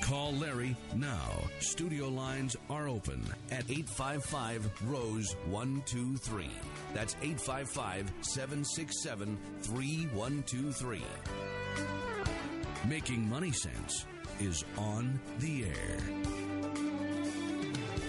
Call Larry now. Studio lines are open at 855-ROSE-123. That's 855-767-3123. Making Money Sense is on the air.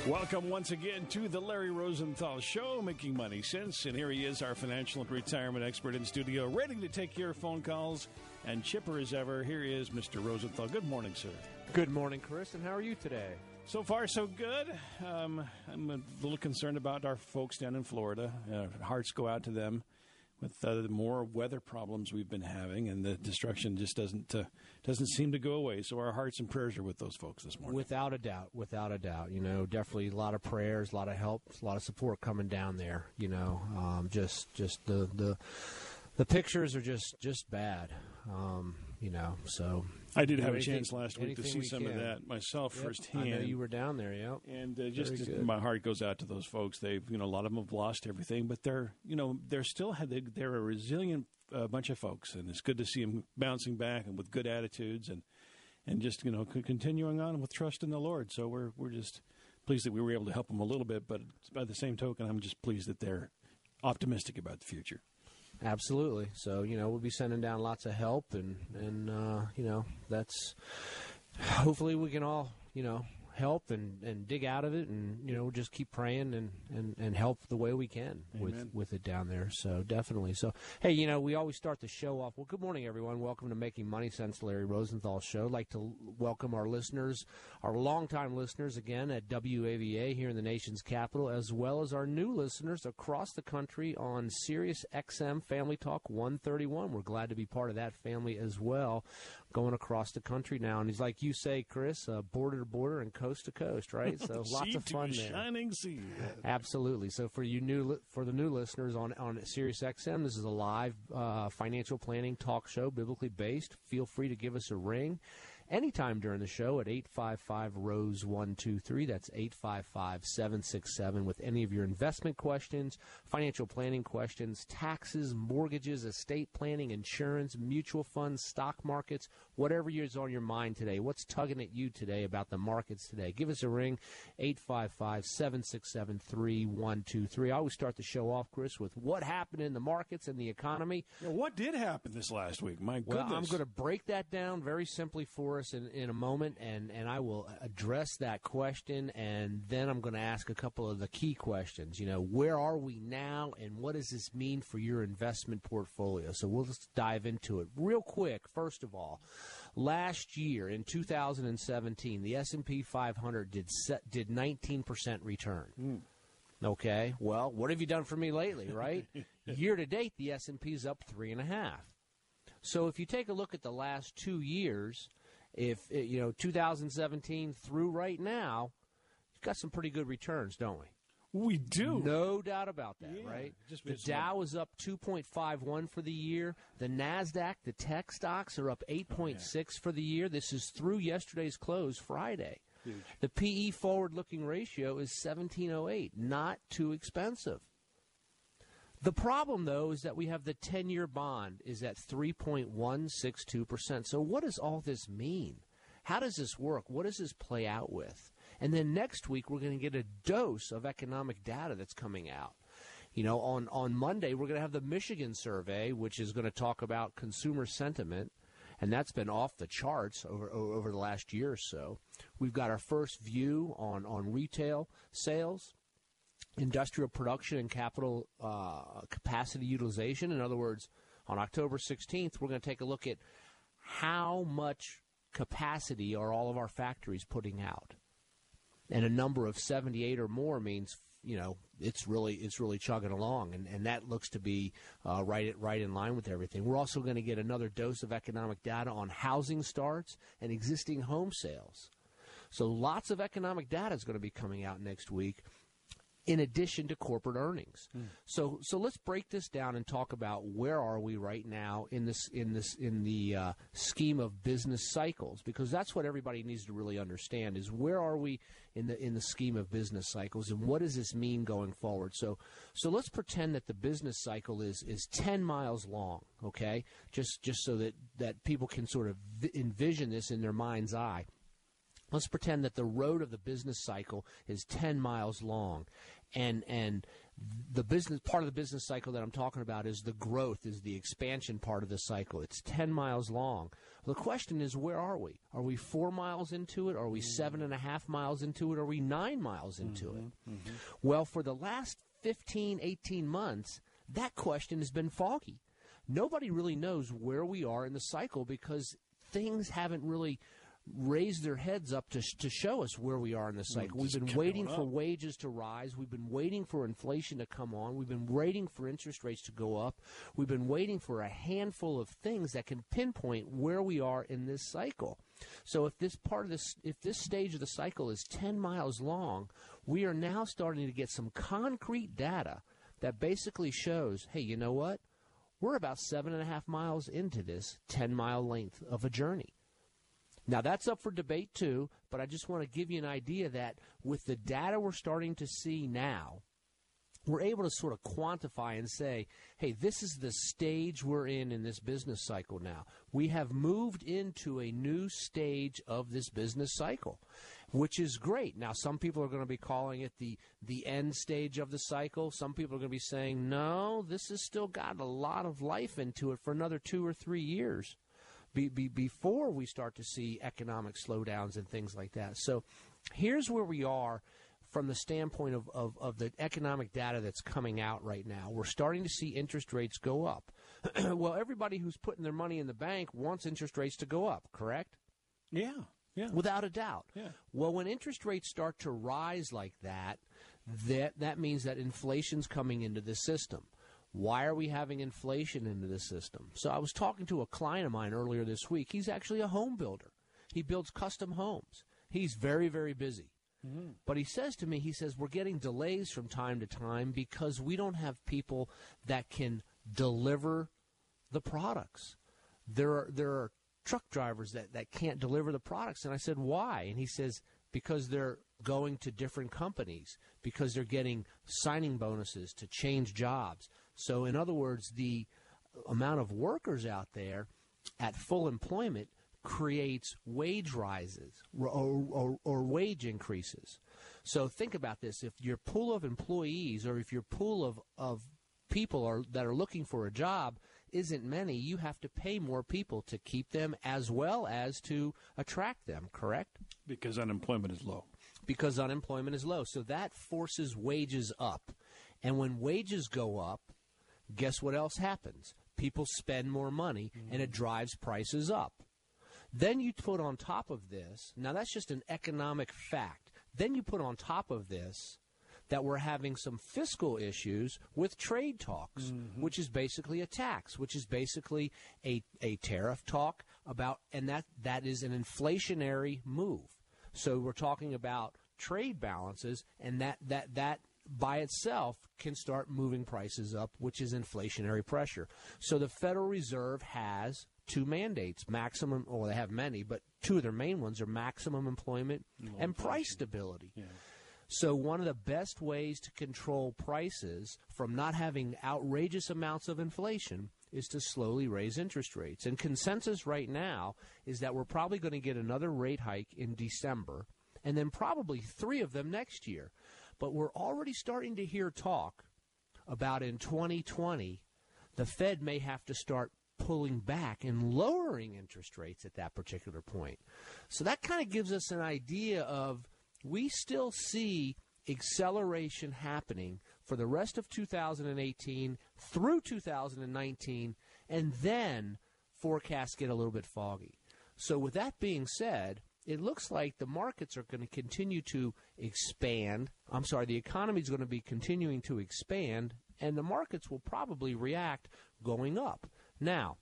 Welcome once again to the Larry Rosenthal Show, Making Money Sense. And here he is, our financial and retirement expert in studio, ready to take your phone calls. And chipper as ever, here he is, Mr. Rosenthal. Good morning, sir. Good morning, Chris, and how are you today? So far, so good. I'm a little concerned about our folks down in Florida. Hearts go out to them with the more weather problems we've been having, and the destruction just doesn't seem to go away. So our hearts and prayers are with those folks this morning. Without a doubt. You know, definitely a lot of prayers, a lot of help, a lot of support coming down there. You know, the pictures are just bad. You know, so I did have a chance last week to see some of that myself firsthand. I know you were down there, and just my heart goes out to those folks. They've, you know, a lot of them have lost everything, but they're a resilient bunch of folks, and it's good to see them bouncing back and with good attitudes and just, you know, continuing on with trust in the Lord. So we're just pleased that we were able to help them a little bit, but by the same token, I'm just pleased that they're optimistic about the future. Absolutely. So, you know, we'll be sending down lots of help and you know, that's hopefully we can all, you know, help and dig out of it and, you know, just keep praying and help the way we can with it down there. So definitely. So, hey, you know, we always start the show off. Well, good morning, everyone. Welcome to Making Money Sense, Larry Rosenthal Show. I'd like to welcome our listeners, our longtime listeners again at WAVA here in the nation's capital, as well as our new listeners across the country on Sirius XM Family Talk 131. We're glad to be part of that family as well, going across the country now. And he's like you say, Chris, border to border and coast to coast, right? So lots of fun there. Shining sea. Absolutely. So for the new listeners on Sirius XM, this is a live financial planning talk show, biblically based. Feel free to give us a ring anytime during the show at 855-ROSE-123. That's 855-767 with any of your investment questions, financial planning questions, taxes, mortgages, estate planning, insurance, mutual funds, stock markets, whatever is on your mind today. What's tugging at you today about the markets today? Give us a ring, 855-767-3123. I always start the show off, Chris, with what happened in the markets and the economy. Yeah, what did happen this last week? My goodness. Well, I'm going to break that down very simply for us in a moment, and I will address that question, and then I'm going to ask a couple of the key questions. You know, where are we now, and what does this mean for your investment portfolio? So we'll just dive into it real quick. First of all, last year in 2017, the S&P 500 did 19% return. Mm. Okay, well, what have you done for me lately, right? Year to date, the S&P's up 3.5. So if you take a look at the last 2 years, if, you know, 2017 through right now, you've got some pretty good returns, don't we? We do. No doubt about that, right? The Dow is up 2.51 for the year. The NASDAQ, the tech stocks are up 8.6 for the year. This is through yesterday's close, Friday. Huge. The P.E. forward-looking ratio is 1708, not too expensive. The problem, though, is that we have the 10-year bond is at 3.162%. So what does all this mean? How does this work? What does this play out with? And then next week we're going to get a dose of economic data that's coming out. You know, on Monday we're going to have the Michigan survey, which is going to talk about consumer sentiment. And that's been off the charts over the last year or so. We've got our first view on retail sales, industrial production and capital capacity utilization. In other words, on October 16th, we're going to take a look at how much capacity are all of our factories putting out. And a number of 78 or more means, you know, it's really chugging along, and that looks to be right in line with everything. We're also going to get another dose of economic data on housing starts and existing home sales. So lots of economic data is going to be coming out next week, in addition to corporate earnings. So let's break this down and talk about where are we right now in the scheme of business cycles, because that's what everybody needs to really understand, is where are we in the scheme of business cycles, and what does this mean going forward? So let's pretend that the business cycle is 10 miles long, okay? Just so that people can sort of envision this in their mind's eye. Let's pretend that the road of the business cycle is 10 miles long, and the business part of the business cycle that I'm talking about is the growth, is the expansion part of the cycle. It's 10 miles long. The question is, where are we? Are we 4 miles into it? Are we 7.5 miles into it? Are we 9 miles into it? Mm-hmm. Well, for the last 15, 18 months, that question has been foggy. Nobody really knows where we are in the cycle because things haven't really raise their heads up to show us where we are in the cycle. We've been waiting for wages to rise. We've been waiting for inflation to come on. We've been waiting for interest rates to go up. We've been waiting for a handful of things that can pinpoint where we are in this cycle. So if this stage of the cycle is 10 miles long, we are now starting to get some concrete data that basically shows, hey, you know what? We're about 7.5 miles into this 10-mile length of a journey. Now, that's up for debate, too, but I just want to give you an idea that with the data we're starting to see now, we're able to sort of quantify and say, hey, this is the stage we're in this business cycle now. We have moved into a new stage of this business cycle, which is great. Now, some people are going to be calling it the end stage of the cycle. Some people are going to be saying, no, this has still got a lot of life into it for another 2 or 3 years. Before we start to see economic slowdowns and things like that. So here's where we are from the standpoint of the economic data that's coming out right now. We're starting to see interest rates go up. Well, everybody who's putting their money in the bank wants interest rates to go up, correct? Yeah. Without a doubt. Yeah. Well, when interest rates start to rise like that, that means that inflation's coming into the system. Why are we having inflation into the system? So I was talking to a client of mine earlier this week. He's actually a home builder. He builds custom homes. He's very, very busy. Mm-hmm. But he says to me, we're getting delays from time to time because we don't have people that can deliver the products. There are truck drivers that can't deliver the products. And I said, why? And he says, because they're going to different companies, because they're getting signing bonuses to change jobs. So, in other words, the amount of workers out there at full employment creates wage rises or wage increases. So think about this. If your pool of employees or if your pool of people that are looking for a job isn't many, you have to pay more people to keep them as well as to attract them, correct? Because unemployment is low. So that forces wages up. And when wages go up, guess what else happens? People spend more money, and it drives prices up. Then you put on top of this, now that's just an economic fact, then you put on top of this that we're having some fiscal issues with trade talks, which is basically a tax, which is basically a tariff talk about, and that is an inflationary move. So we're talking about trade balances, and that by itself can start moving prices up, which is inflationary pressure. So the Federal Reserve has two mandates, maximum, or they have many, but two of their main ones are maximum employment and price stability. Yeah. So one of the best ways to control prices from not having outrageous amounts of inflation is to slowly raise interest rates. And consensus right now is that we're probably going to get another rate hike in December and then probably 3 of them next year. But we're already starting to hear talk about in 2020, the Fed may have to start pulling back and lowering interest rates at that particular point. So that kind of gives us an idea of we still see acceleration happening for the rest of 2018 through 2019, and then forecasts get a little bit foggy. So with that being said, it looks like the markets are going to continue to expand. I'm sorry, the economy is going to be continuing to expand, and the markets will probably react going up. Now,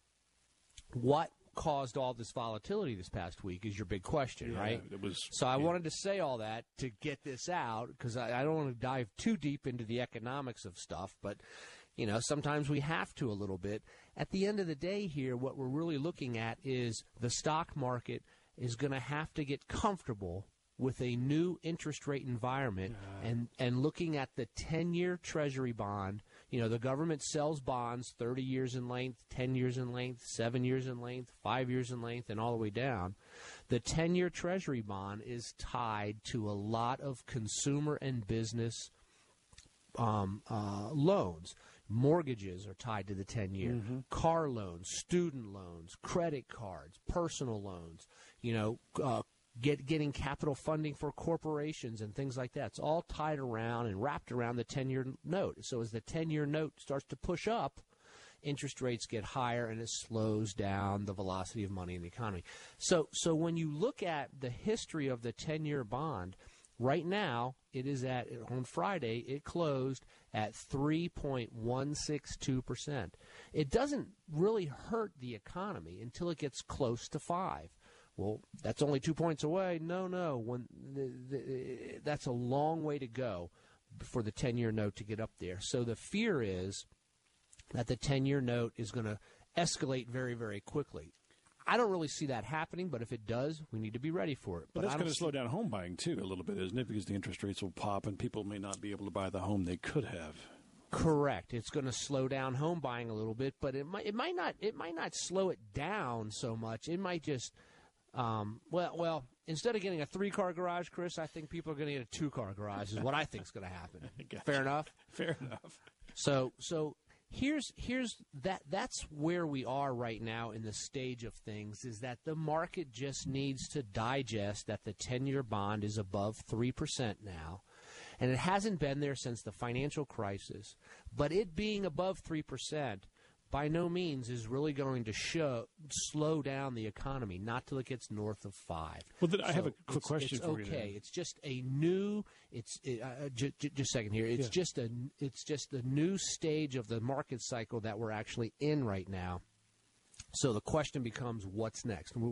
what caused all this volatility this past week is your big question, right? It was, so I wanted to say all that to get this out, because I don't want to dive too deep into the economics of stuff, but you know, sometimes we have to a little bit. At the end of the day here, what we're really looking at is the stock market is going to have to get comfortable with a new interest rate environment, and looking at the 10-year Treasury bond. You know, the government sells bonds 30 years in length, 10 years in length, 7 years in length, 5 years in length, and all the way down. The 10-year Treasury bond is tied to a lot of consumer and business loans. Mortgages are tied to the 10-year. Car loans, student loans, credit cards, personal loans, you know, getting capital funding for corporations and things like that. It's all tied around and wrapped around the 10-year note. So as the 10-year note starts to push up, interest rates get higher, and it slows down the velocity of money in the economy. So when you look at the history of the 10-year bond, right now it is at, on Friday, it closed at 3.162%. It doesn't really hurt the economy until it gets close to 5. Well, that's only 2 points away. No. When that's a long way to go for the 10-year note to get up there. So the fear is that the 10-year note is going to escalate very, very quickly. I don't really see that happening, but if it does, we need to be ready for it. But that's going to slow down home buying, too, a little bit, isn't it? Because the interest rates will pop and people may not be able to buy the home they could have. Correct. It's going to slow down home buying a little bit, but it might not slow it down so much. It might just... Well, instead of getting a 3-car garage, Chris, I think people are going to get a 2-car garage is what I think is going to happen. Gotcha. Fair enough? Fair enough. So here's that. That's where we are right now in the stage of things, is that the market just needs to digest that the 10-year bond is above 3% now. And it hasn't been there since the financial crisis. But it being above 3%. By no means is really going to slow down the economy, not till it gets north of 5. Well, I have a quick question for you. It's okay. It's just a new. Just a second here. It's just the new stage of the market cycle that we're actually in right now. So the question becomes, what's next? What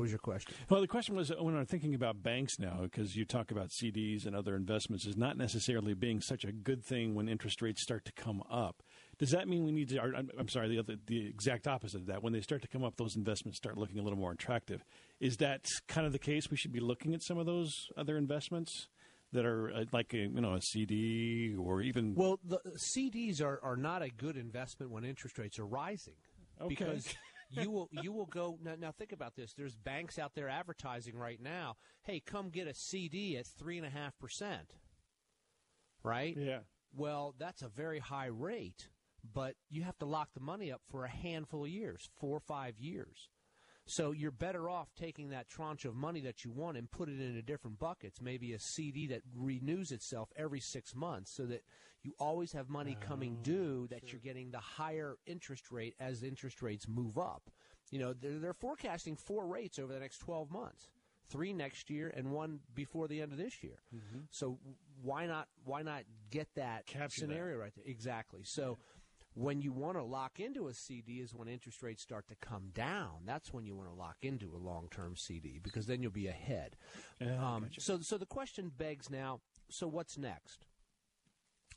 was your question? Well, the question was, when I'm thinking about banks now, because you talk about CDs and other investments as not necessarily being such a good thing when interest rates start to come up. Does that mean we need to – I'm sorry, the exact opposite of that. When they start to come up, those investments start looking a little more attractive. Is that kind of the case? We should be looking at some of those other investments that are like a CD or even – Well, the CDs are not a good investment when interest rates are rising. Okay. Because you will go – now think about this. There's banks out there advertising right now, hey, come get a CD at 3.5%, right? Yeah. Well, that's a very high rate. But you have to lock the money up for a handful of years, 4 or 5 years. So you're better off taking that tranche of money that you want and put it into different buckets, maybe a CD that renews itself every 6 months so that you always have money coming due that you're getting the higher interest rate as interest rates move up. You know, they're forecasting 4 rates over the next 12 months. 3 next year and 1 before the end of this year. So why not get that scenario right there? Exactly. So when you want to lock into a CD is when interest rates start to come down. That's when you want to lock into a long-term CD, because then you'll be ahead. Gotcha. So the question begs now, so what's next?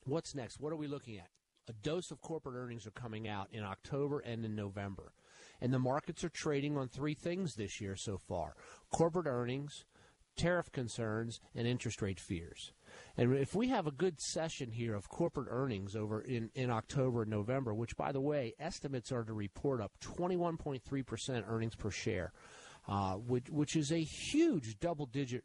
What's next? What are we looking at? A dose of corporate earnings are coming out in October and in November. And the markets are trading on 3 things this year so far: corporate earnings, tariff concerns, and interest rate fears. And if we have a good session here of corporate earnings over in October and November, which, by the way, estimates are to report up 21.3% earnings per share, which is a huge double-digit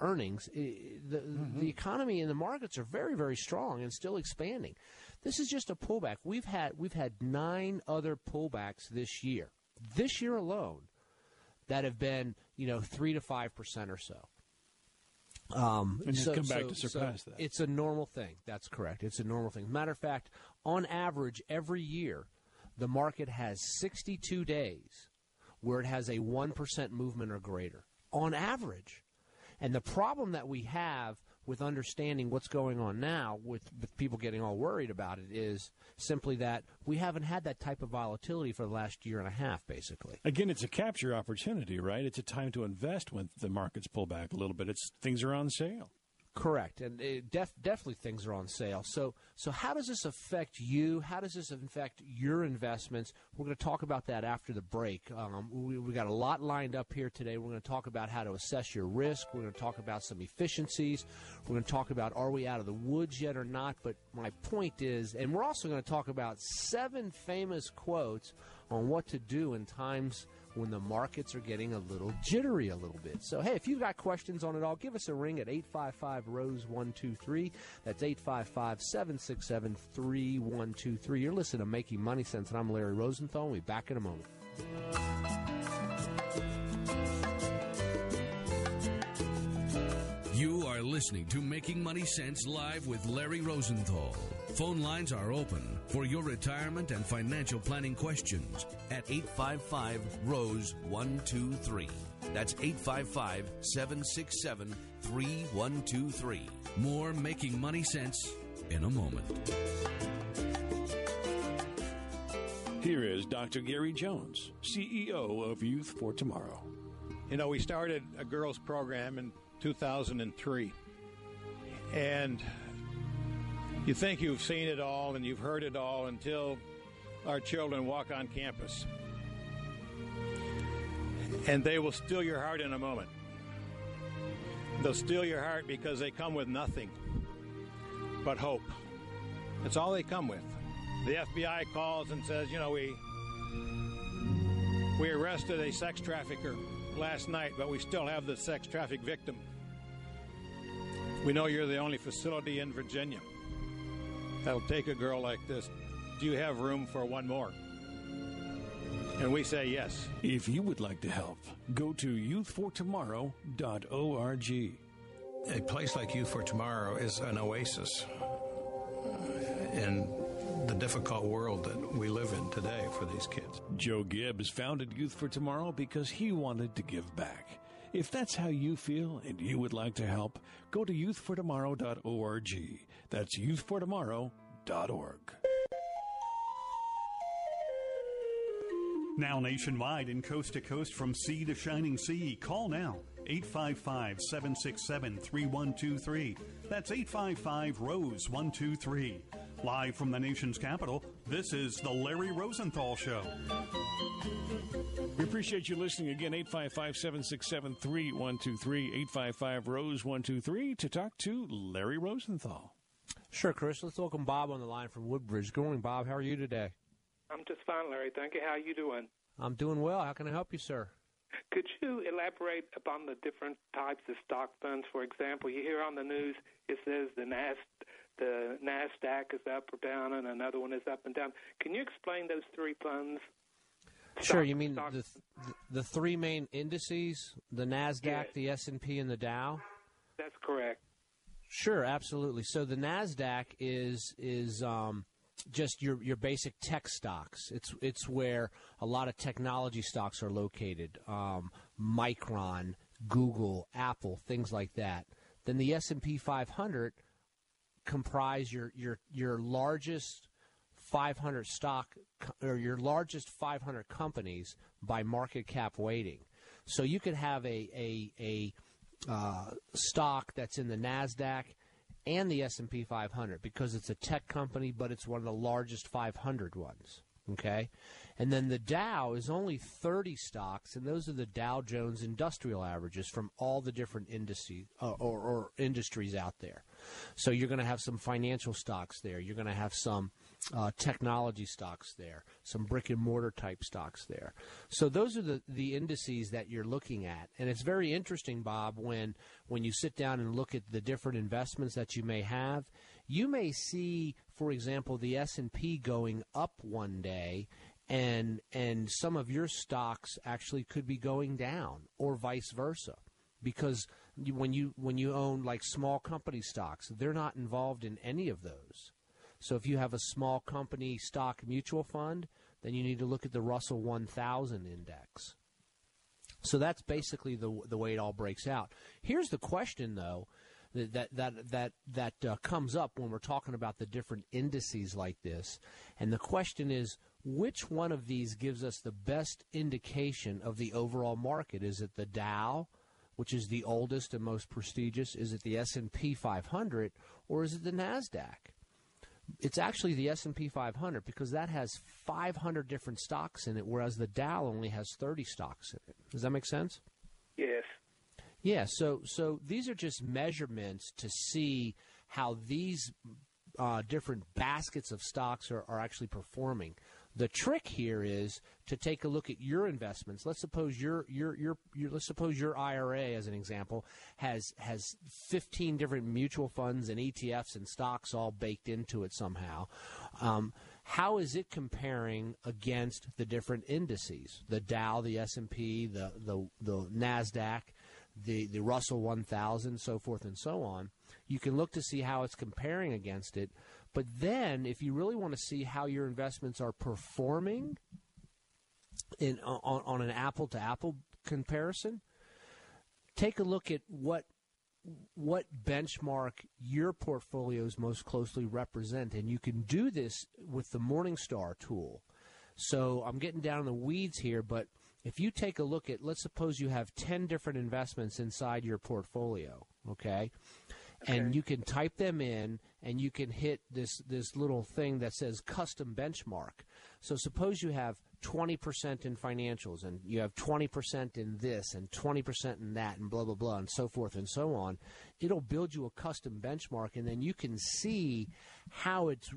earnings. The economy and the markets are very, very strong and still expanding. This is just a pullback. We've had 9 other pullbacks this year alone, that have been 3 to 5% or so. And so, come back to surpass that. It's a normal thing. That's correct. It's a normal thing. Matter of fact, on average, every year, the market has 62 days where it has a 1% movement or greater on average. And the problem that we have with understanding what's going on now with people getting all worried about it is simply that we haven't had that type of volatility for the last year and a half, basically. Again, it's a capture opportunity, right? It's a time to invest when the markets pull back a little bit. It's things are on sale. Correct. And definitely things are on sale. So how does this affect you? How does this affect your investments? We're going to talk about that after the break. We got a lot lined up here today. We're going to talk about how to assess your risk. We're going to talk about some efficiencies. We're going to talk about are we out of the woods yet or not. But my point is, and we're also going to talk about 7 famous quotes on what to do in times when the markets are getting a little jittery a little bit. So, hey, if you've got questions on it all, give us a ring at 855-ROSE-123. That's 855-767-3123. You're listening to Making Money Sense, and I'm Larry Rosenthal. We'll be back in a moment. You are listening to Making Money Sense live with Larry Rosenthal. Phone lines are open for your retirement and financial planning questions at 855-ROSE-123. That's 855-767-3123. More Making Money Sense in a moment. Here is Dr. Gary Jones, CEO of Youth for Tomorrow. You know, we started a girls program in 2003, and you think you've seen it all and you've heard it all until our children walk on campus. And they will steal your heart in a moment. They'll steal your heart because they come with nothing but hope. That's all they come with. The FBI calls and says, you know, we arrested a sex trafficker last night, but we still have the sex traffic victim. We know you're the only facility in Virginia that'll take a girl like this. Do you have room for one more? And we say yes. If you would like to help, go to youthfortomorrow.org. A place like Youth for Tomorrow is an oasis in the difficult world that we live in today for these kids. Joe Gibbs founded Youth for Tomorrow because he wanted to give back. If that's how you feel and you would like to help, go to youthfortomorrow.org. That's youthfortomorrow.org. Now nationwide and coast to coast from sea to shining sea, call now. 855-767-3123. That's 855-ROSE-123. Live from the nation's capital, this is The Larry Rosenthal Show. We appreciate you listening again. 855-767-3123, 855-ROSE-123 to talk to Larry Rosenthal. Sure, Chris. Let's welcome Bob on the line from Woodbridge. Good morning, Bob. How are you today? I'm just fine, Larry. Thank you. How are you doing? I'm doing well. How can I help you, sir? Could you elaborate upon the different types of stock funds? For example, you hear on the news it says the NASDAQ is up or down and another one is up and down. Can you explain those three funds? Sure. You mean the three main indices, the NASDAQ, yes, the S&P, and the Dow? That's correct. Sure, absolutely. So the NASDAQ is just your basic tech stocks. It's where a lot of technology stocks are located, Micron, Google, Apple, things like that. Then the S&P 500 comprise your largest 500 stock or your largest 500 companies by market cap weighting. So you could have a stock that's in the NASDAQ and the S&P 500 because it's a tech company, but it's one of the largest 500 ones, okay? And then the Dow is only 30 stocks, and those are the Dow Jones industrial averages from all the different indices or industries out there. So you're going to have some financial stocks there. You're going to have some technology stocks there, some brick-and-mortar type stocks there. So those are the indices that you're looking at. And it's very interesting, Bob, when you sit down and look at the different investments that you may have, you may see, for example, the S&P going up one day, and some of your stocks actually could be going down or vice versa. Because when you own, like, small company stocks, they're not involved in any of those. So if you have a small company stock mutual fund, then you need to look at the Russell 1000 index. So that's basically the way it all breaks out. Here's the question, though. that comes up when we're talking about the different indices like this. And the question is, which one of these gives us the best indication of the overall market? Is it the Dow, which is the oldest and most prestigious? Is it the S&P 500, or is it the NASDAQ? It's actually the S&P 500 because that has 500 different stocks in it, whereas the Dow only has 30 stocks in it. Does that make sense? Yes. Yeah, so these are just measurements to see how these different baskets of stocks are actually performing. The trick here is to take a look at your investments. Let's suppose your IRA, as an example, has 15 different mutual funds and ETFs and stocks all baked into it somehow. How is it comparing against the different indices? The Dow, the S&P, the NASDAQ, the Russell 1000, so forth and so on. You can look to see how it's comparing against it. But then if you really want to see how your investments are performing on an apple-to-apple comparison, take a look at what benchmark your portfolios most closely represent. And you can do this with the Morningstar tool. So I'm getting down in the weeds here, but if you take a look at, let's suppose you have 10 different investments inside your portfolio, okay. And you can type them in, and you can hit this little thing that says custom benchmark. So suppose you have 20% in financials, and you have 20% in this, and 20% in that, and blah, blah, blah, and so forth and so on. It'll build you a custom benchmark, and then you can see how it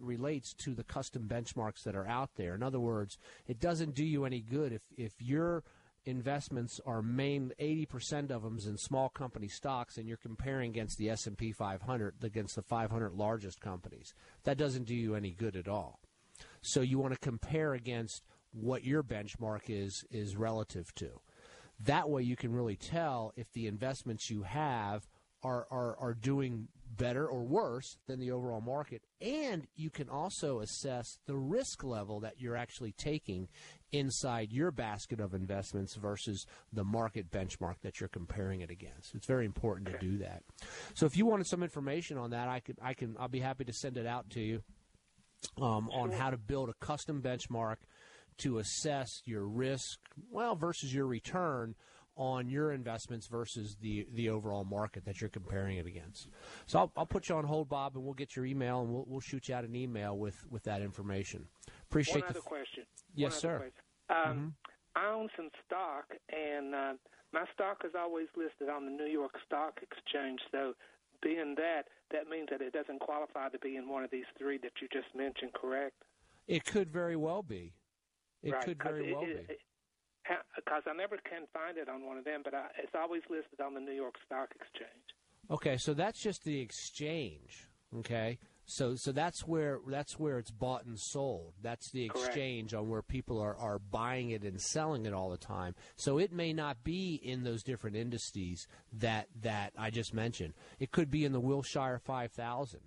relates to the custom benchmarks that are out there. In other words, it doesn't do you any good if you're investments are main 80% of them is in small company stocks, and you're comparing against the S&P 500 against the 500 largest companies. That doesn't do you any good at all. So you want to compare against what your benchmark is relative to. That way, you can really tell if the investments you have are doing better or worse than the overall market, and you can also assess the risk level that you're actually taking inside your basket of investments versus the market benchmark that you're comparing it against. It's very important to do that. So if you wanted some information on that, I'll be happy to send it out to you on how to build a custom benchmark to assess your risk versus your return on your investments versus the overall market that you're comparing it against. So I'll put you on hold, Bob, and we'll get your email, and we'll shoot you out an email with that information. Appreciate it. One other question. Yes, sir. I own some stock, and my stock is always listed on the New York Stock Exchange. So being that means that it doesn't qualify to be in one of these three that you just mentioned, correct? It could very well be. It could very well be. Because I never can find it on one of them, but it's always listed on the New York Stock Exchange. Okay, so that's just the exchange. Okay, so that's where it's bought and sold. That's the exchange. Correct. On where people are buying it and selling it all the time. So it may not be in those different indices that I just mentioned. It could be in the Wilshire 5000.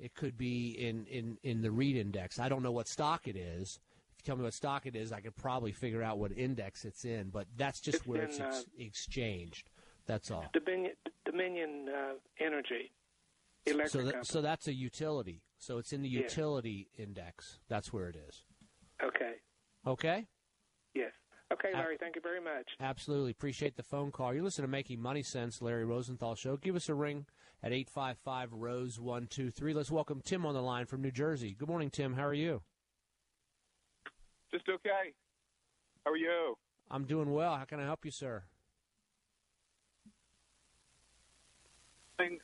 It could be in the REIT index. I don't know what stock it is. Tell me what stock it is, I could probably figure out what index it's in, but that's just where it's exchanged. That's all. Dominion Energy. Electric so that's a utility. So it's in the utility index. That's where it is. Okay. Okay? Yes. Okay, Larry, thank you very much. Absolutely. Appreciate the phone call. You're listening to Making Money Sense, Larry Rosenthal Show. Give us a ring at 855-ROSE-123. Let's welcome Tim on the line from New Jersey. Good morning, Tim. How are you? Just okay. How are you? I'm doing well. How can I help you, sir? My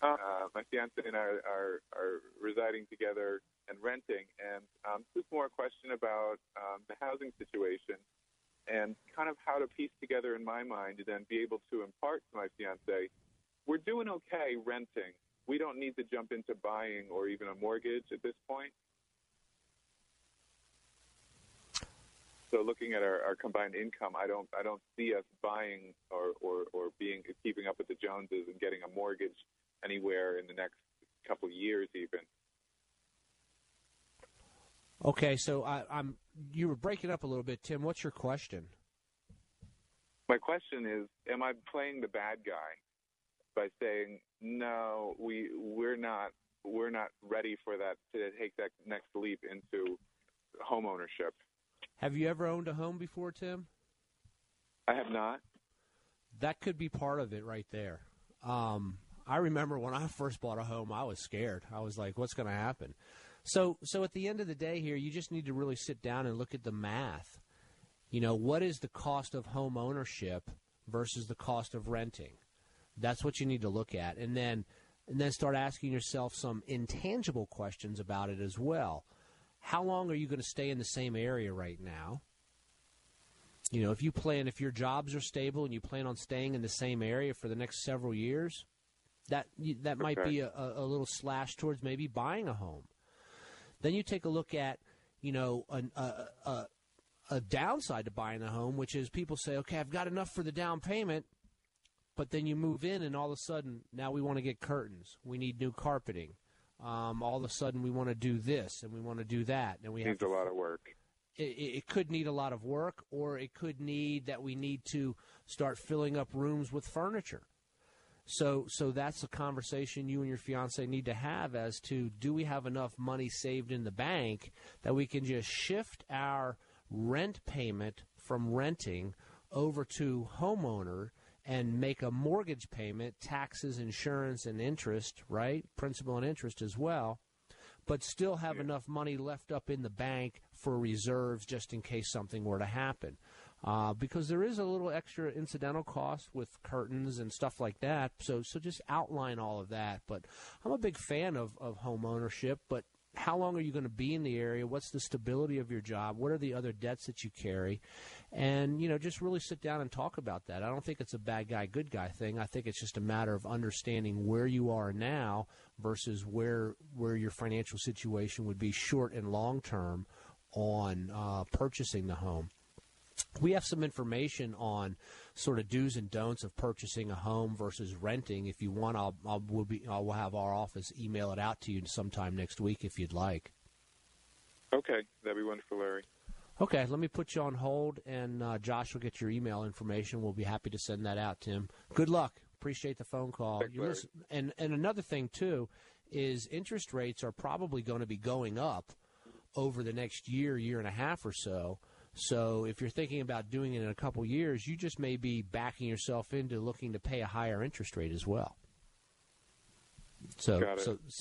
fiance and I are residing together and renting, and this is more a question about the housing situation and kind of how to piece together in my mind and then be able to impart to my fiance, we're doing okay renting. We don't need to jump into buying or even a mortgage at this point. So looking at our combined income, I don't see us buying or being keeping up with the Joneses and getting a mortgage anywhere in the next couple of years even. Okay, so you were breaking up a little bit, Tim. What's your question? My question is, am I playing the bad guy? by saying, no, we're not ready for that, to take that next leap into home ownership. Have you ever owned a home before, Tim? I have not. That could be part of it right there. I remember when I first bought a home, I was scared. I was like, what's going to happen? So at the end of the day here, you just need to really sit down and look at the math. You know, what is the cost of home ownership versus the cost of renting? That's what you need to look at. And then start asking yourself some intangible questions about it as well. How long are you going to stay in the same area right now? You know, if your jobs are stable and you plan on staying in the same area for the next several years, that might be a little slash towards maybe buying a home. Then you take a look at, you know, a downside to buying a home, which is people say, okay, I've got enough for the down payment, but then you move in and all of a sudden now we want to get curtains. We need new carpeting. All of a sudden we want to do this and we want to do that. And we have a lot of work. It could need a lot of work, or it could need that we need to start filling up rooms with furniture. So that's a conversation you and your fiance need to have as to, do we have enough money saved in the bank that we can just shift our rent payment from renting over to homeowner and make a mortgage payment, taxes, insurance, and interest, right? Principal and interest as well, but still have enough money left up in the bank for reserves just in case something were to happen. Because there is a little extra incidental cost with curtains and stuff like that. So just outline all of that. But I'm a big fan of home ownership. But how long are you going to be in the area? What's the stability of your job? What are the other debts that you carry? And, you know, just really sit down and talk about that. I don't think it's a bad guy, good guy thing. I think it's just a matter of understanding where you are now versus where your financial situation would be short and long term on purchasing the home. We have some information on sort of do's and don'ts of purchasing a home versus renting. If you want, we'll have our office email it out to you sometime next week if you'd like. Okay, that'd be wonderful, Larry. Okay, let me put you on hold, and Josh will get your email information. We'll be happy to send that out, Tim. Good luck. Appreciate the phone call. Thanks, Larry. And another thing, too, is interest rates are probably going to be going up over the next year, year and a half or so. So if you're thinking about doing it in a couple years, you just may be backing yourself into looking to pay a higher interest rate as well. So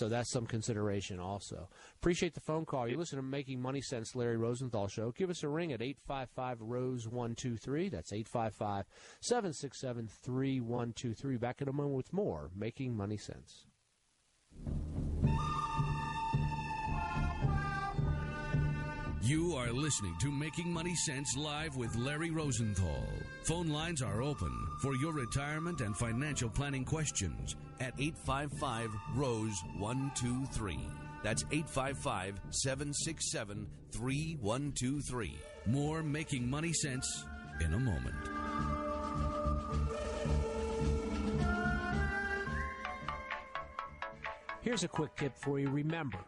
that's some consideration also. Appreciate the phone call. You listen to Making Money Sense, Larry Rosenthal Show. Give us a ring at 855-ROSE-123. That's 855-767-3123. Back in a moment with more Making Money Sense. You are listening to Making Money Sense live with Larry Rosenthal. Phone lines are open for your retirement and financial planning questions at 855-ROSE-123. That's 855-767-3123. More Making Money Sense in a moment. Here's a quick tip for you. Remember,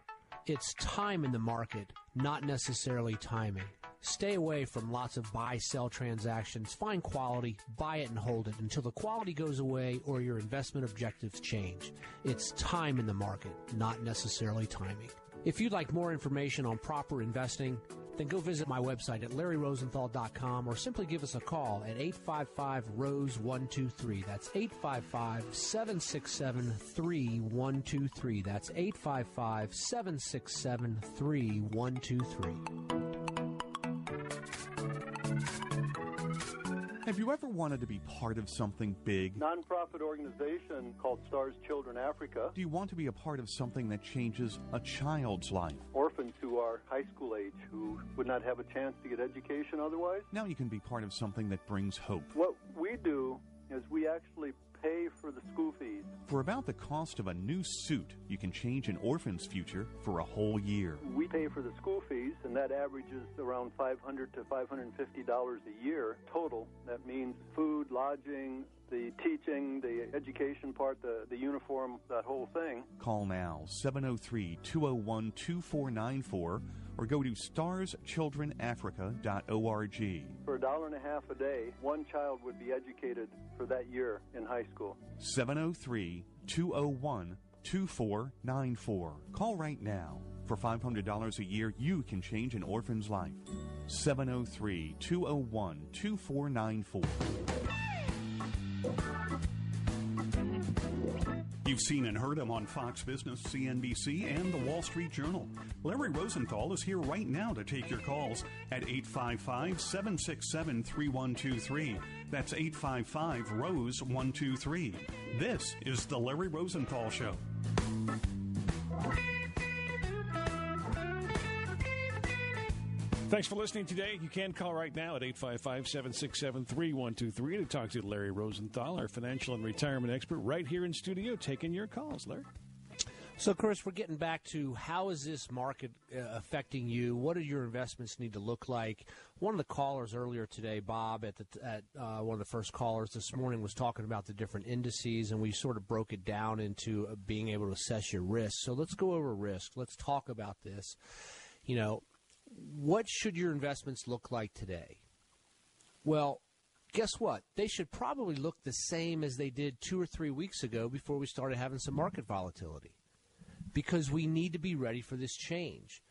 it's time in the market, not necessarily timing. Stay away from lots of buy-sell transactions. Find quality, buy it and hold it until the quality goes away or your investment objectives change. It's time in the market, not necessarily timing. If you'd like more information on proper investing, then go visit my website at LarryRosenthal.com or simply give us a call at 855-ROSE-123. That's 855-767-3123. That's 855-767-3123. Have you ever wanted to be part of something big? Nonprofit organization called Stars Children Africa. Do you want to be a part of something that changes a child's life? Orphans who are high school age who would not have a chance to get education otherwise? Now you can be part of something that brings hope. What we do is we actually pay for the school fees. For about the cost of a new suit, you can change an orphan's future for a whole year. We pay for the school fees, and that averages around $500 to $550 a year total. That means food, lodging, the teaching, the education part, the uniform, that whole thing. Call now, 703-201-2494, or go to starschildrenafrica.org. For $1.50 a day, one child would be educated for that year in high school. 703-201-2494. Call right now. For $500 a year, you can change an orphan's life. 703-201-2494. You've seen and heard him on Fox Business, CNBC, and The Wall Street Journal. Larry Rosenthal is here right now to take your calls at 855-767-3123. That's 855-ROSE-123. This is The Larry Rosenthal Show. Thanks for listening today. You can call right now at 855-767-3123 to talk to Larry Rosenthal, our financial and retirement expert, right here in studio, taking your calls, Larry. So, Chris, we're getting back to how is this market affecting you? What do your investments need to look like? One of the callers earlier today, Bob, at one of the first callers this morning, was talking about the different indices, and we sort of broke it down into being able to assess your risk. So let's go over risk. Let's talk about this. You know, what should your investments look like today? Well, guess what? They should probably look the same as they did 2 or 3 weeks ago before we started having some market volatility, because we need to be ready for this change.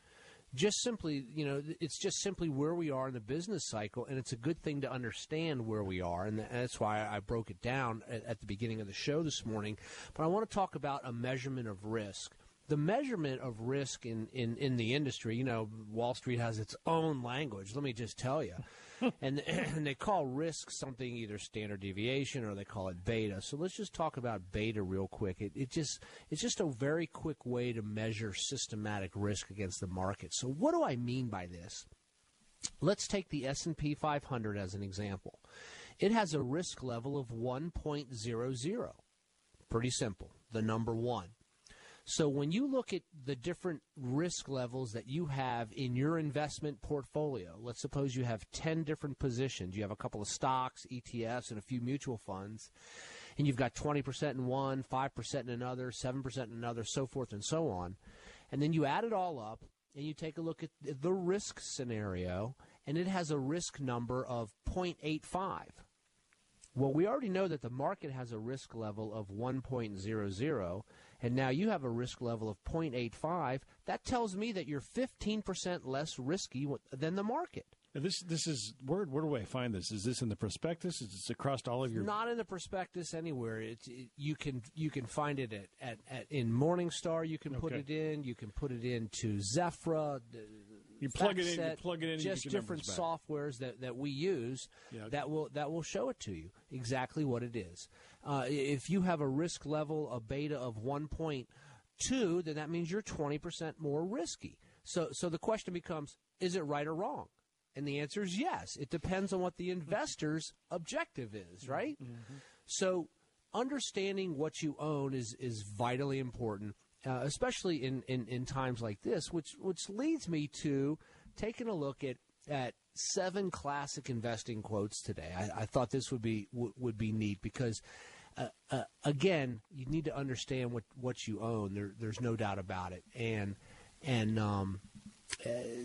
Just simply, you know, it's just simply where we are in the business cycle, and it's a good thing to understand where we are, and that's why I broke it down at the beginning of the show this morning. But I want to talk about a measurement of risk. The measurement of risk in the industry, you know, Wall Street has its own language, let me just tell you. and they call risk something, either standard deviation or they call it beta. So let's just talk about beta real quick. It's just a very quick way to measure systematic risk against the market. So what do I mean by this? Let's take the S&P 500 as an example. It has a risk level of 1.00. Pretty simple, the number one. So when you look at the different risk levels that you have in your investment portfolio, let's suppose you have 10 different positions. You have a couple of stocks, ETFs, and a few mutual funds, and you've got 20% in one, 5% in another, 7% in another, so forth and so on. And then you add it all up, and you take a look at the risk scenario, and it has a risk number of 0.85. Well, we already know that the market has a risk level of 1.00, and now you have a risk level of 0.85. That tells me that you're 15% less risky than the market. Now this is where do I find this? Is this in the prospectus? Is this across all of your? It's not in the prospectus anywhere. You can find it at in Morningstar. You can put it in. You can put it into Zephyr. You plug it in. You plug it in. Just different softwares that we use that will show it to you exactly what it is. If you have a risk level, a beta of 1.2, then that means you're 20% more risky. So the question becomes: is it right or wrong? And the answer is yes. It depends on what the investor's objective is, right? Mm-hmm. So understanding what you own is vitally important, especially in times like this, which leads me to taking a look at 7 classic investing quotes today. I thought this would be neat because, again, you need to understand what you own. There's no doubt about it.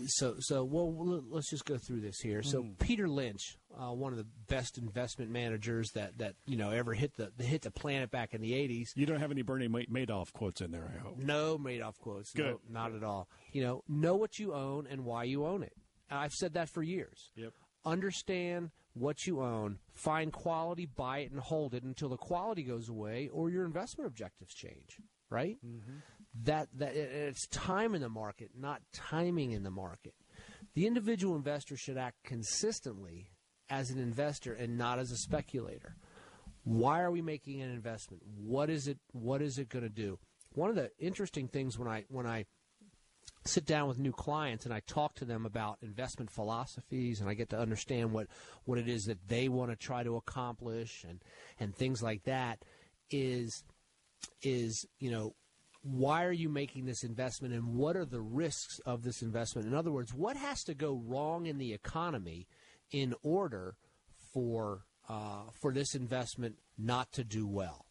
So let's just go through this here. So Peter Lynch, one of the best investment managers that you know ever hit the planet back in the 80s. You don't have any Bernie Madoff quotes in there, I hope. No Madoff quotes. Good. No, not at all. You know what you own and why you own it. I've said that for years. Yep. Understand what you own, find quality, buy it, and hold it until the quality goes away or your investment objectives change. Right? Mm-hmm. That it's time in the market, not timing in the market. The individual investor should act consistently as an investor and not as a speculator. Why are we making an investment? What is it going to do? One of the interesting things when I sit down with new clients and I talk to them about investment philosophies and I get to understand what it is that they want to try to accomplish and things like that is, you know, why are you making this investment and what are the risks of this investment? In other words, what has to go wrong in the economy in order for for this investment not to do well.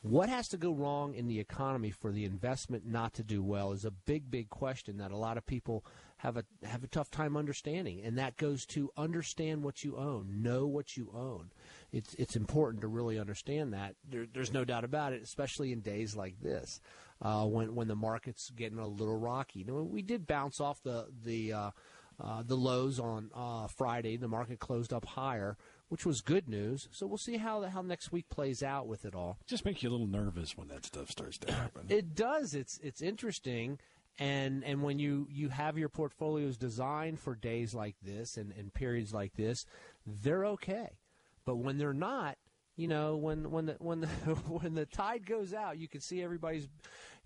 What has to go wrong in the economy for the investment not to do well is a big, big question that a lot of people have a tough time understanding, and that goes to understand what you own, know what you own. It's important to really understand that. There's no doubt about it, especially in days like this when the market's getting a little rocky. You know, we did bounce off the lows on Friday. The market closed up higher, which was good news. So we'll see how next week plays out with it all. Just makes you a little nervous when that stuff starts to happen. It does. It's interesting. And when you have your portfolios designed for days like this and periods like this, they're okay. But when they're not, you know, when the tide goes out, you can see everybody's,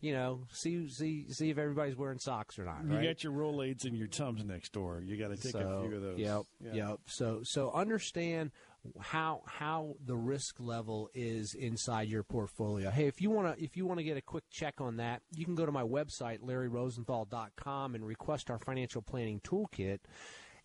you know, see if everybody's wearing socks or not. Right? You got your Rolaids and your Tums next door. You got to take a few of those. Yep. So understand how the risk level is inside your portfolio. Hey, if you wanna get a quick check on that, you can go to my website LarryRosenthal.com and request our financial planning toolkit.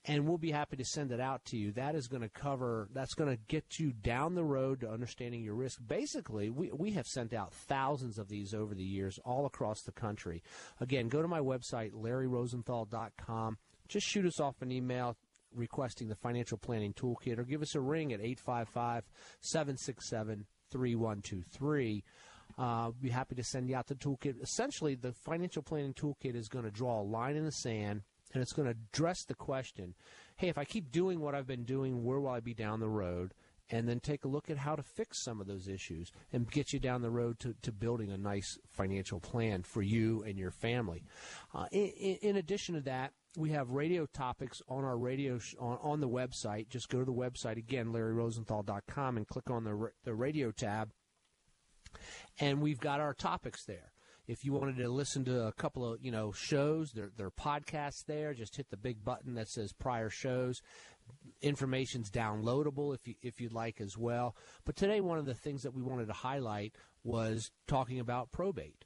And we'll be happy to send it out to you. That is going to cover – that's going to get you down the road to understanding your risk. Basically, we have sent out thousands of these over the years all across the country. Again, go to my website, LarryRosenthal.com. Just shoot us off an email requesting the Financial Planning Toolkit or give us a ring at 855-767-3123. Be happy to send you out the toolkit. Essentially, the Financial Planning Toolkit is going to draw a line in the sand, and it's going to address the question, hey, if I keep doing what I've been doing, where will I be down the road? And then take a look at how to fix some of those issues and get you down the road to building a nice financial plan for you and your family. In addition to that, we have radio topics on our on the website. Just go to the website, again, LarryRosenthal.com, and click on the radio tab, and we've got our topics there. If you wanted to listen to a couple of, you know, shows, there are podcasts there. Just hit the big button that says prior shows. Information's downloadable if you'd like as well. But today, one of the things that we wanted to highlight was talking about probate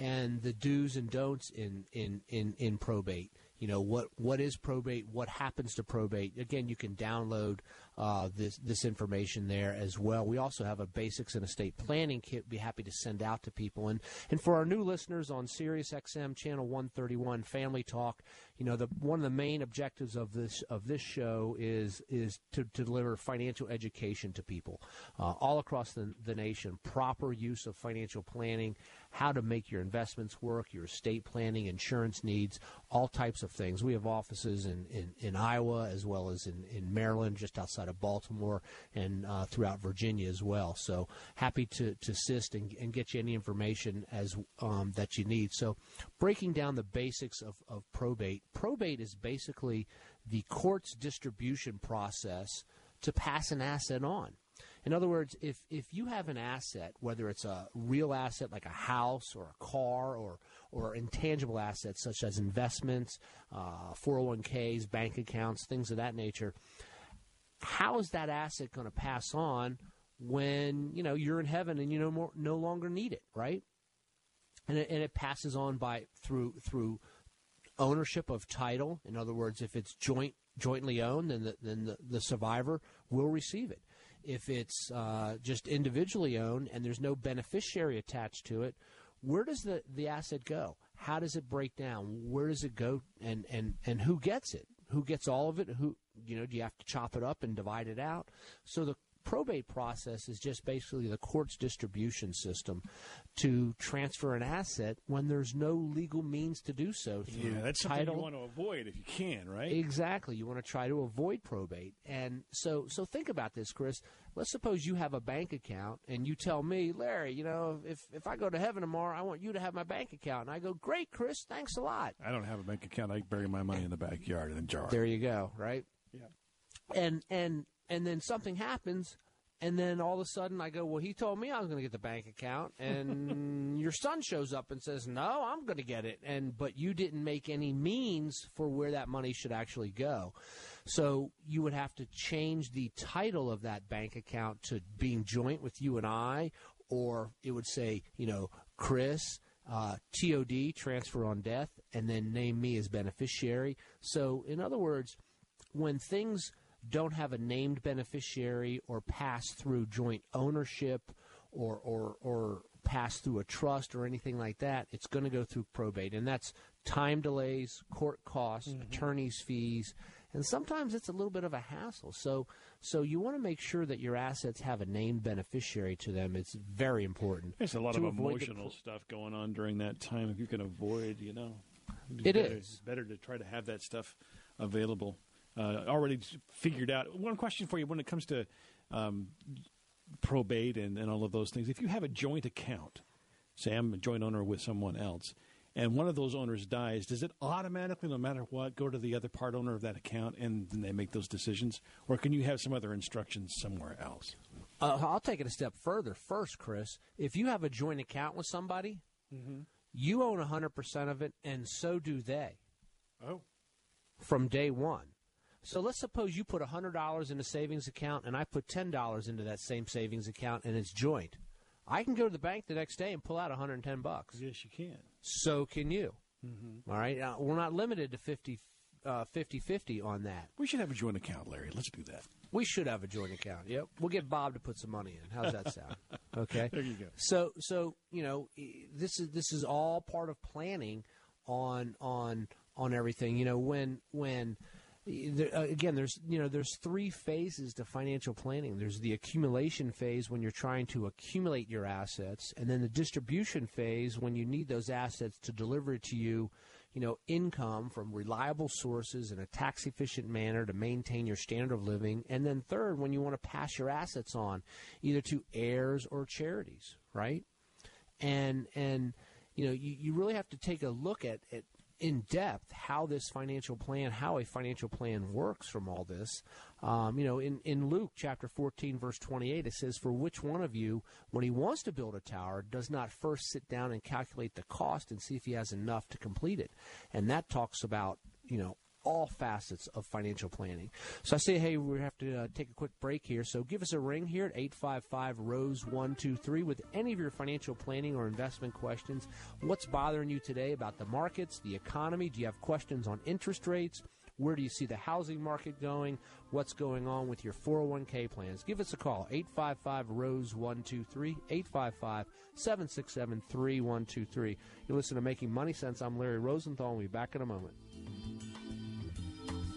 and the do's and don'ts in probate. You know, what is probate? What happens to probate? Again, you can download this information there as well. We also have a basics and estate planning kit. Be happy to send out to people. And for our new listeners on Sirius XM channel 131 Family Talk, you know, one of the main objectives of this show is to deliver financial education to people all across the nation. Proper use of financial planning, how to make your investments work, your estate planning, insurance needs, all types of things. We have offices in Iowa as well as in Maryland, just outside of Baltimore, and throughout Virginia as well. So happy to assist and get you any information that you need. So breaking down the basics of probate. Probate is basically the court's distribution process to pass an asset on. In other words, if you have an asset, whether it's a real asset like a house or a car or intangible assets such as investments, 401ks, bank accounts, things of that nature, how is that asset going to pass on when, you know, you're in heaven and you no longer need it, right? And it passes on through ownership of title. In other words, if it's jointly owned, then the survivor will receive it. If it's just individually owned and there's no beneficiary attached to it, where does the asset go? How does it break down? Where does it go? And who gets it? Who gets all of it? Who, you know, do you have to chop it up and divide it out? So the probate process is just basically the court's distribution system to transfer an asset when there's no legal means to do so. Yeah, that's something you want to avoid if you can, right? Exactly. You want to try to avoid probate. And so think about this, Chris. Let's suppose you have a bank account and you tell me, Larry, you know, if I go to heaven tomorrow, I want you to have my bank account. And I go, great, Chris, thanks a lot. I don't have a bank account. I bury my money in the backyard in a jar. There you go, right? Yeah. And then something happens, and then all of a sudden I go, well, he told me I was going to get the bank account, and your son shows up and says, no, I'm going to get it, but you didn't make any means for where that money should actually go. So you would have to change the title of that bank account to being joint with you and I, or it would say, you know, Chris, TOD, transfer on death, and then name me as beneficiary. So in other words, when things don't have a named beneficiary or pass through joint ownership or pass through a trust or anything like that, it's going to go through probate. And that's time delays, court costs, attorney's fees, and sometimes it's a little bit of a hassle. So you want to make sure that your assets have a named beneficiary to them. It's very important. There's a lot of emotional stuff going on during that time. If you can avoid, it's better to try to have that stuff available, already figured out. One question for you when it comes to probate and all of those things. If you have a joint account, say I'm a joint owner with someone else, and one of those owners dies, does it automatically, no matter what, go to the other part owner of that account and then they make those decisions? Or can you have some other instructions somewhere else? I'll take it a step further. First, Chris, if you have a joint account with somebody, you own 100% of it, and so do they. Oh. From day one. So let's suppose you put $100 in a savings account and I put $10 into that same savings account and it's joint. I can go to the bank the next day and pull out $110. Yes, you can. So can you. All right? Now, we're not limited to 50-50 on that. We should have a joint account, Larry. Let's do that. We should have a joint account. Yep. We'll get Bob to put some money in. How's that sound? Okay. There you go. So, this is all part of planning on everything. When again, there's three phases to financial planning. There's the accumulation phase when you're trying to accumulate your assets, and then the distribution phase when you need those assets to deliver to you, income from reliable sources in a tax-efficient manner to maintain your standard of living. And then third, when you want to pass your assets on either to heirs or charities, right? And you really have to take a look at in depth how a financial plan works from all this. In Luke chapter 14 verse 28, it says, "For which one of you, when he wants to build a tower, does not first sit down and calculate the cost and see if he has enough to complete it?" And that talks about all facets of financial planning. So I say, hey, we have to take a quick break here. So give us a ring here at 855-ROSE-123 with any of your financial planning or investment questions. What's bothering you today about the markets, the economy? Do you have questions on interest rates? Where do you see the housing market going? What's going on with your 401k plans? Give us a call, 855-ROSE-123, 855-767-3123. You listen to Making Money Sense. I'm Larry Rosenthal, and we'll be back in a moment.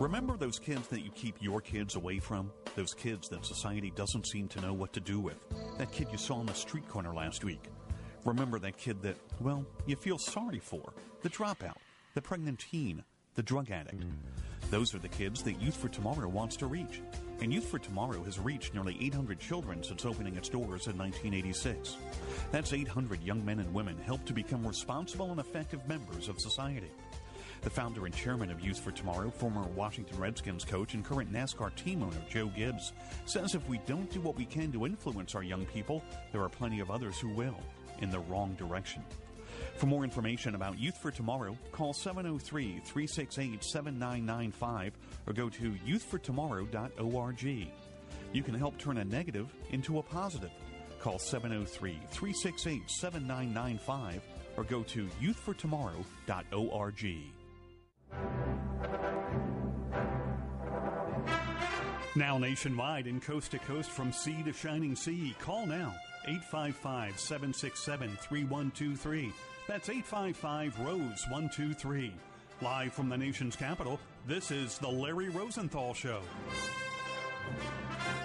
Remember those kids that you keep your kids away from? Those kids that society doesn't seem to know what to do with? That kid you saw on the street corner last week? Remember that kid that, well, you feel sorry for? The dropout, the pregnant teen, the drug addict. Those are the kids that Youth for Tomorrow wants to reach. And Youth for Tomorrow has reached nearly 800 children since opening its doors in 1986. That's 800 young men and women helped to become responsible and effective members of society. The founder and chairman of Youth for Tomorrow, former Washington Redskins coach and current NASCAR team owner Joe Gibbs, says if we don't do what we can to influence our young people, there are plenty of others who will, in the wrong direction. For more information about Youth for Tomorrow, call 703-368-7995 or go to youthfortomorrow.org. You can help turn a negative into a positive. Call 703-368-7995 or go to youthfortomorrow.org. Now nationwide and coast to coast, from sea to shining sea, call now, 855-767-3123. That's 855-ROSE-123. Live from the nation's capital, this is The Larry Rosenthal Show.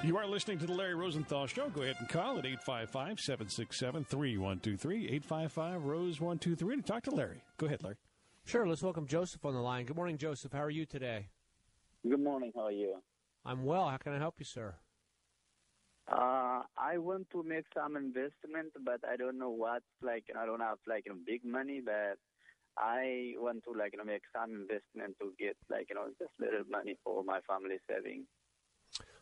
You are listening to The Larry Rosenthal Show. Go ahead and call at 855-767-3123, 855-ROSE-123 to talk to Larry. Go ahead, Larry. Sure. Let's welcome Joseph on the line. Good morning, Joseph. How are you today? Good morning. How are you? I'm well. How can I help you, sir? I want to make some investment, but I don't know what. I don't have big money, but I want to make some investment to get just little money for my family savings.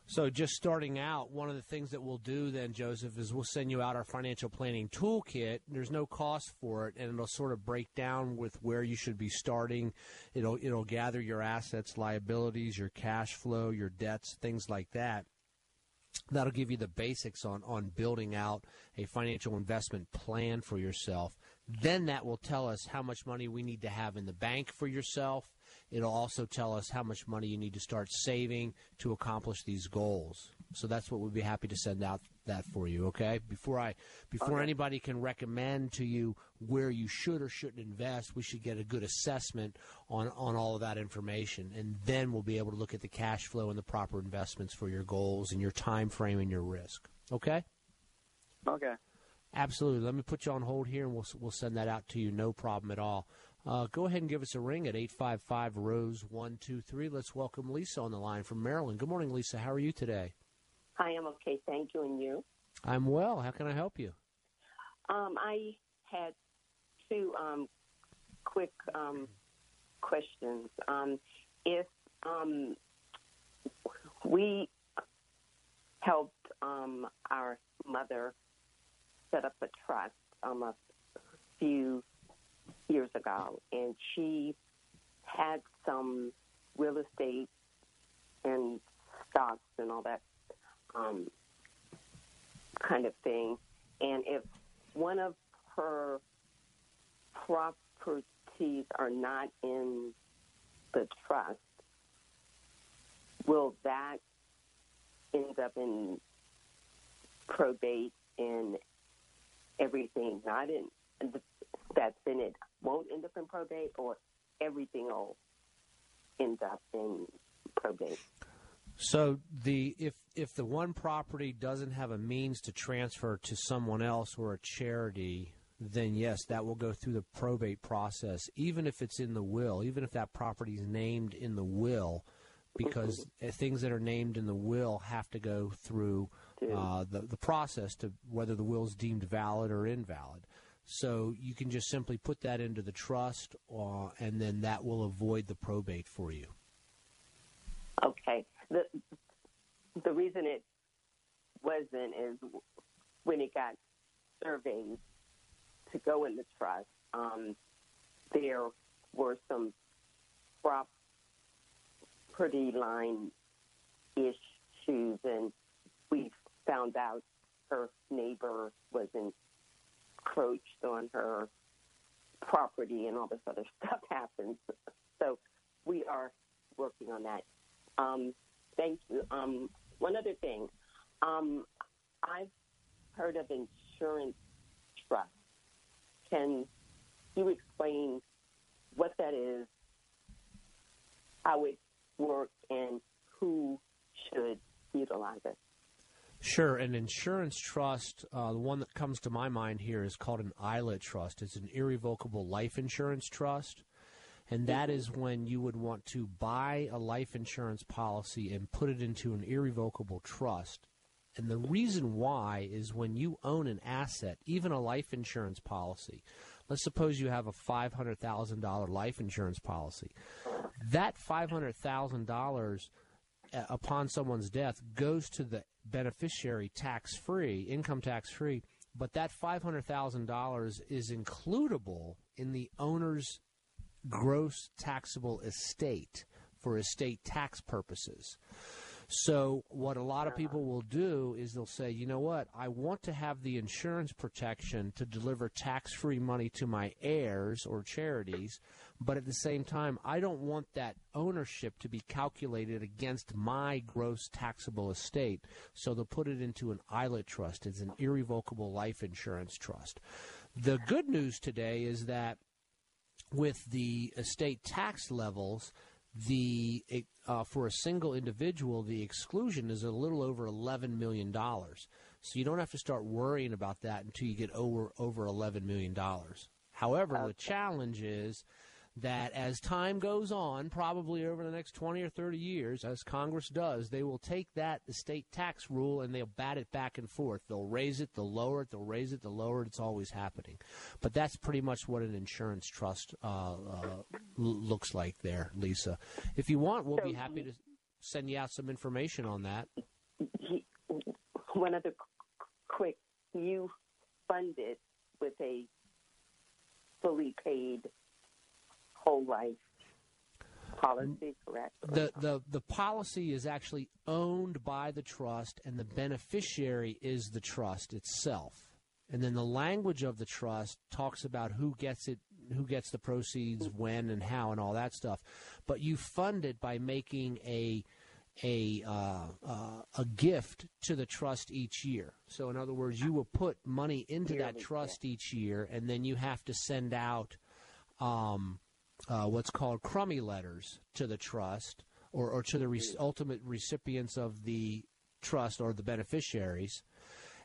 So just starting out, one of the things that we'll do then, Joseph, is we'll send you out our financial planning toolkit. There's no cost for it, and it'll sort of break down with where you should be starting. It'll gather your assets, liabilities, your cash flow, your debts, things like that. That'll give you the basics on building out a financial investment plan for yourself. Then that will tell us how much money we need to have in the bank for yourself. It'll also tell us how much money you need to start saving to accomplish these goals. So that's what we'd be happy to send out that for you, okay? Before anybody can recommend to you where you should or shouldn't invest, we should get a good assessment on all of that information, and then we'll be able to look at the cash flow and the proper investments for your goals and your time frame and your risk, okay? Okay. Absolutely. Let me put you on hold here, and we'll send that out to you, no problem at all. Go ahead and give us a ring at 855-ROSE-123. Let's welcome Lisa on the line from Maryland. Good morning, Lisa. How are you today? I am okay, thank you, and you? I'm well. How can I help you? I had two quick questions. If we helped our mother set up a trust a few years ago, and she had some real estate and stocks and all that kind of thing, and if one of her properties are not in the trust, will that end up in probate and everything not in that's in it won't end up in probate, or everything will end up in probate? So if the one property doesn't have a means to transfer to someone else or a charity, then yes, that will go through the probate process, even if it's in the will, even if that property is named in the will, because things that are named in the will have to go through the process to whether the will is deemed valid or invalid. So you can just simply put that into the trust, and then that will avoid the probate for you. Okay. The reason it wasn't is when it got surveyed to go in the trust, there were some property line issues, and we found out her neighbor was encroached on her property, and all this other stuff happens. So we are working on that. Thank you. One other thing. I've heard of insurance trust. Can you explain what that is, how it works, and who should utilize it? Sure. An insurance trust, the one that comes to my mind here is called an ILIT trust. It's an irrevocable life insurance trust. And that is when you would want to buy a life insurance policy and put it into an irrevocable trust. And the reason why is when you own an asset, even a life insurance policy. Let's suppose you have a $500,000 life insurance policy. That $500,000 upon someone's death goes to the beneficiary tax-free, income tax-free, but that $500,000 is includable in the owner's gross taxable estate for estate tax purposes. So what a lot of people will do is they'll say, you know what, I want to have the insurance protection to deliver tax-free money to my heirs or charities, but at the same time, I don't want that ownership to be calculated against my gross taxable estate. So they'll put it into an ILIT trust. It's an irrevocable life insurance trust. The good news today is that with the estate tax levels, for a single individual, the exclusion is a little over $11 million. So you don't have to start worrying about that until you get over $11 million. However, okay, the challenge is that as time goes on, probably over the next 20 or 30 years, as Congress does, they will take that estate tax rule and they'll bat it back and forth. They'll raise it, they'll lower it, they'll raise it, they'll lower it. It's always happening. But that's pretty much what an insurance trust looks like there, Lisa. If you want, we'll be happy to send you out some information on that. One other quick, you fund it with a fully paid whole life policy, correct? The policy is actually owned by the trust, and the beneficiary is the trust itself. And then the language of the trust talks about who gets it, who gets the proceeds, when and how, and all that stuff. But you fund it by making a gift to the trust each year. So in other words, you will put money into that trust each year, and then you have to send out what's called crummy letters to the trust, or to the ultimate recipients of the trust or the beneficiaries,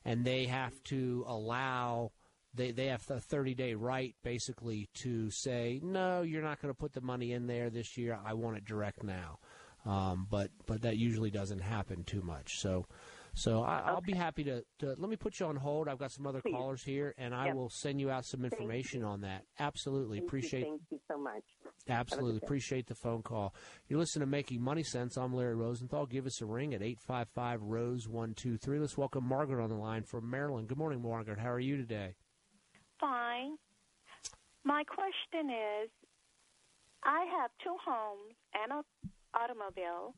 and they have to allow they have a 30-day right basically to say, no, you're not going to put the money in there this year. I want it direct now. But that usually doesn't happen too much. So I'll be happy to let me put you on hold. I've got some other callers here, and I will send you out some information on that. Absolutely. Thank you so much. Absolutely. Appreciate the phone call. You're listening to Making Money Sense. I'm Larry Rosenthal. Give us a ring at 855-ROSE-123. Let's welcome Margaret on the line from Maryland. Good morning, Margaret. How are you today? Fine. My question is, I have two homes and an automobile,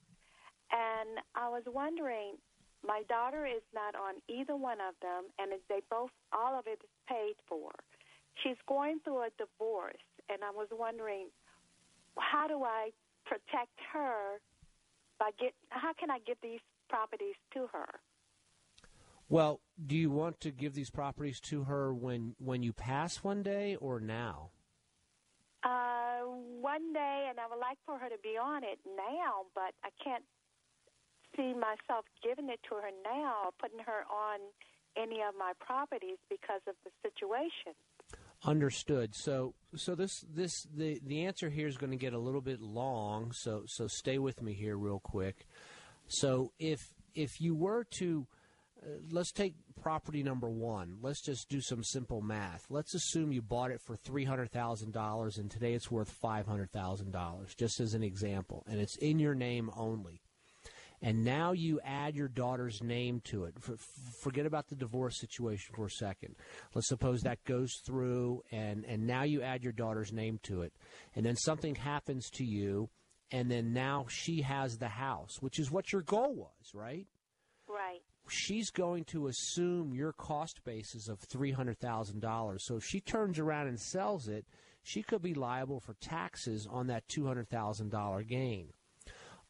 and I was wondering, my daughter is not on either one of them, and all of it is paid for. She's going through a divorce, and I was wondering, how do I protect her? How can I give these properties to her? Well, do you want to give these properties to her when you pass one day or now? One day, and I would like for her to be on it now, but I can't see myself giving it to her now or putting her on any of my properties because of the situation. Understood. So the answer here is going to get a little bit long, so stay with me here real quick. So if you were to let's take property number one. Let's just do some simple math. Let's assume you bought it for $300,000, and today it's worth $500,000, just as an example, and it's in your name only. And now you add your daughter's name to it. Forget about the divorce situation for a second. Let's suppose that goes through, and now you add your daughter's name to it. And then something happens to you, and then now she has the house, which is what your goal was, right? Right. She's going to assume your cost basis of $300,000. So if she turns around and sells it, she could be liable for taxes on that $200,000 gain.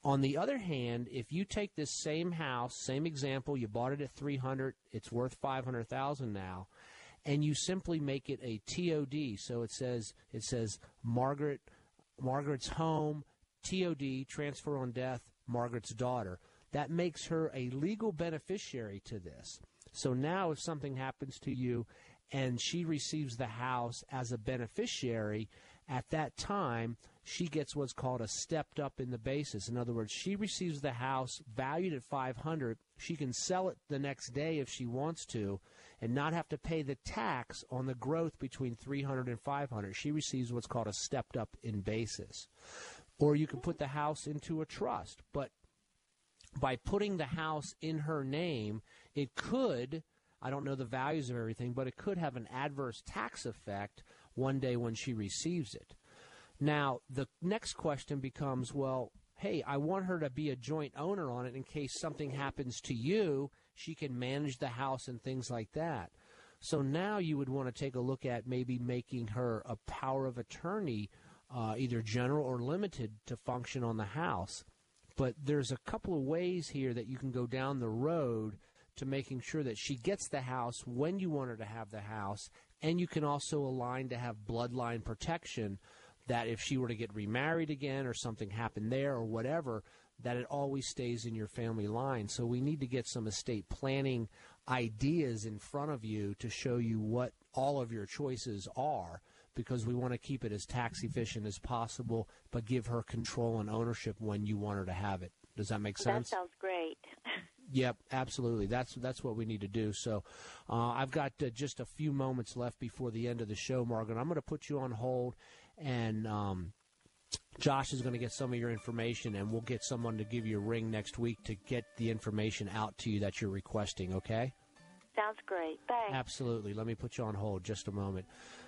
On the other hand, if you take this same house, same example, you bought it at $300,000, it's worth $500,000 now, and you simply make it a TOD. So it says Margaret's home, TOD, transfer on death, Margaret's daughter. That makes her a legal beneficiary to this. So now if something happens to you and she receives the house as a beneficiary, at that time she gets what's called a stepped up in the basis. In other words, she receives the house valued at $500,000. She can sell it the next day if she wants to and not have to pay the tax on the growth between $300,000 and $500,000. She receives what's called a stepped up in basis. Or you can put the house into a trust, but by putting the house in her name, it could, I don't know the values of everything, but it could have an adverse tax effect one day when she receives it. Now, the next question becomes, well, hey, I want her to be a joint owner on it in case something happens to you. She can manage the house and things like that. So now you would want to take a look at maybe making her a power of attorney, either general or limited, to function on the house. But there's a couple of ways here that you can go down the road to making sure that she gets the house when you want her to have the house, and you can also align to have bloodline protection that if she were to get remarried again or something happened there or whatever, that it always stays in your family line. So we need to get some estate planning ideas in front of you to show you what all of your choices are, because we want to keep it as tax efficient as possible, but give her control and ownership when you want her to have it. Does that make sense? That sounds great. Yep, absolutely. That's what we need to do. So I've got just a few moments left before the end of the show, Margaret. I'm going to put you on hold and Josh is going to get some of your information, and we'll get someone to give you a ring next week to get the information out to you that you're requesting, okay? Sounds great. Thanks. Absolutely. Let me put you on hold just a moment.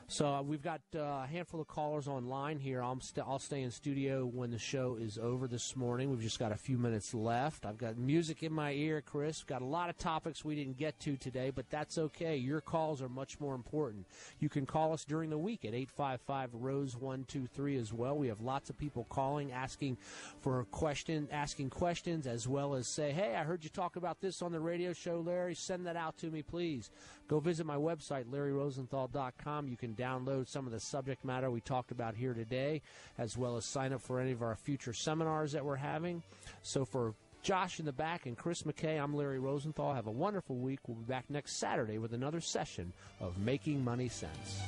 So we've got a handful of callers online here. I'll stay in studio when the show is over this morning. We've just got a few minutes left. I've got music in my ear, Chris. We've got a lot of topics we didn't get to today, but that's okay. Your calls are much more important. You can call us during the week at 855-ROSE-123 as well. We have lots of people calling, asking questions, as well as say, hey, I heard you talk about this on the radio show, Larry. Send that out to me, please. Go visit my website, LarryRosenthal.com. You can download some of the subject matter we talked about here today, as well as sign up for any of our future seminars that we're having. So for Josh in the back and Chris McKay, I'm Larry Rosenthal. Have a wonderful week. We'll be back next Saturday with another session of Making Money Sense.